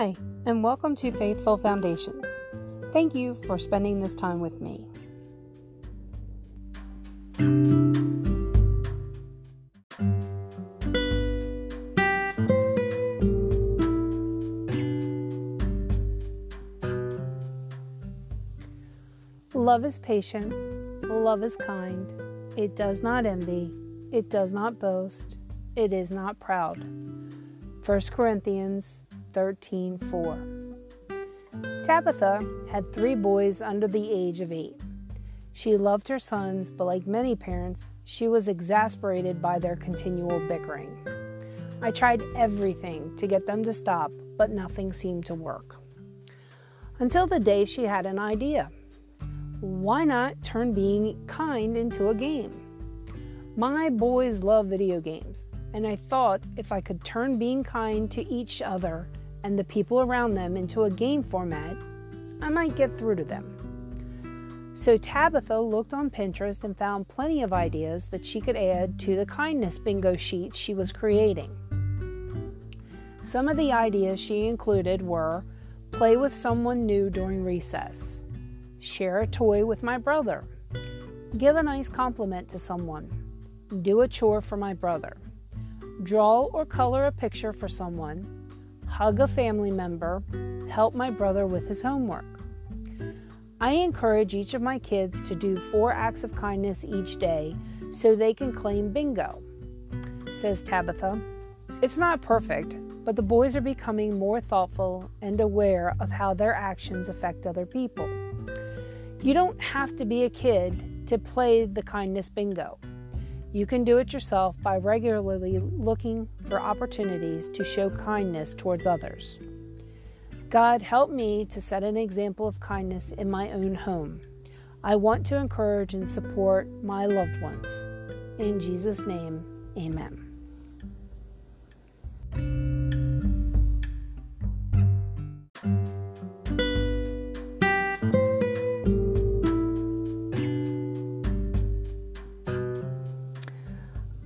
Hi, and welcome to Faithful Foundations. Thank you for spending this time with me. Love is patient, love is kind, it does not envy, it does not boast, it is not proud. 1 Corinthians 13:4. Tabitha had 3 boys under the age of 8. She loved her sons, but like many parents, she was exasperated by their continual bickering. I tried everything to get them to stop, but nothing seemed to work. Until the day she had an idea. Why not turn being kind into a game? My boys love video games, and I thought if I could turn being kind to each other and the people around them into a game format, I might get through to them. So Tabitha looked on Pinterest and found plenty of ideas that she could add to the kindness bingo sheet she was creating. Some of the ideas she included were play with someone new during recess, share a toy with my brother, give a nice compliment to someone, do a chore for my brother, draw or color a picture for someone, hug a family member, help my brother with his homework. I encourage each of my kids to do 4 acts of kindness each day so they can claim bingo, says Tabitha. It's not perfect, but the boys are becoming more thoughtful and aware of how their actions affect other people. You don't have to be a kid to play the kindness bingo. You can do it yourself by regularly looking for opportunities to show kindness towards others. God, help me to set an example of kindness in my own home. I want to encourage and support my loved ones. In Jesus' name, amen.